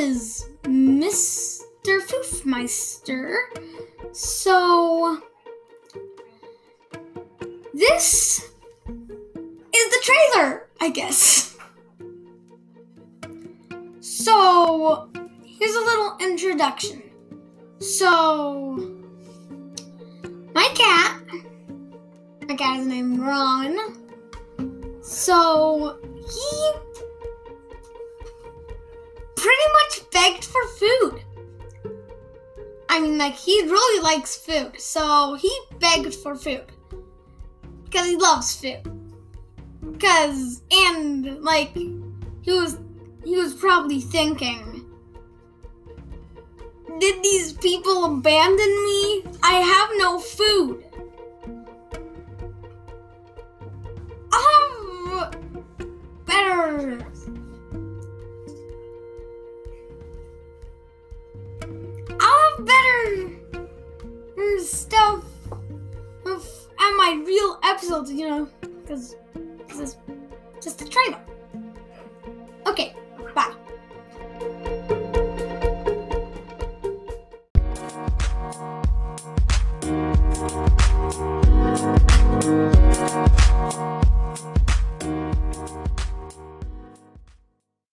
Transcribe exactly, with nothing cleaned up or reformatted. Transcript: is Mister Foofmeister. So this is the trailer, I guess. So here's a little introduction. So my cat, my cat is named Ron. So he pretty much begged for food. I mean, like, he really likes food. So he begged for food because he loves food. Because, and like, he was, he was probably thinking, did these people abandon me? I have no food. I'll have better. I'll have better stuff at my real episodes, you know, because this is just a trailer. Okay, bye. We'll be right back.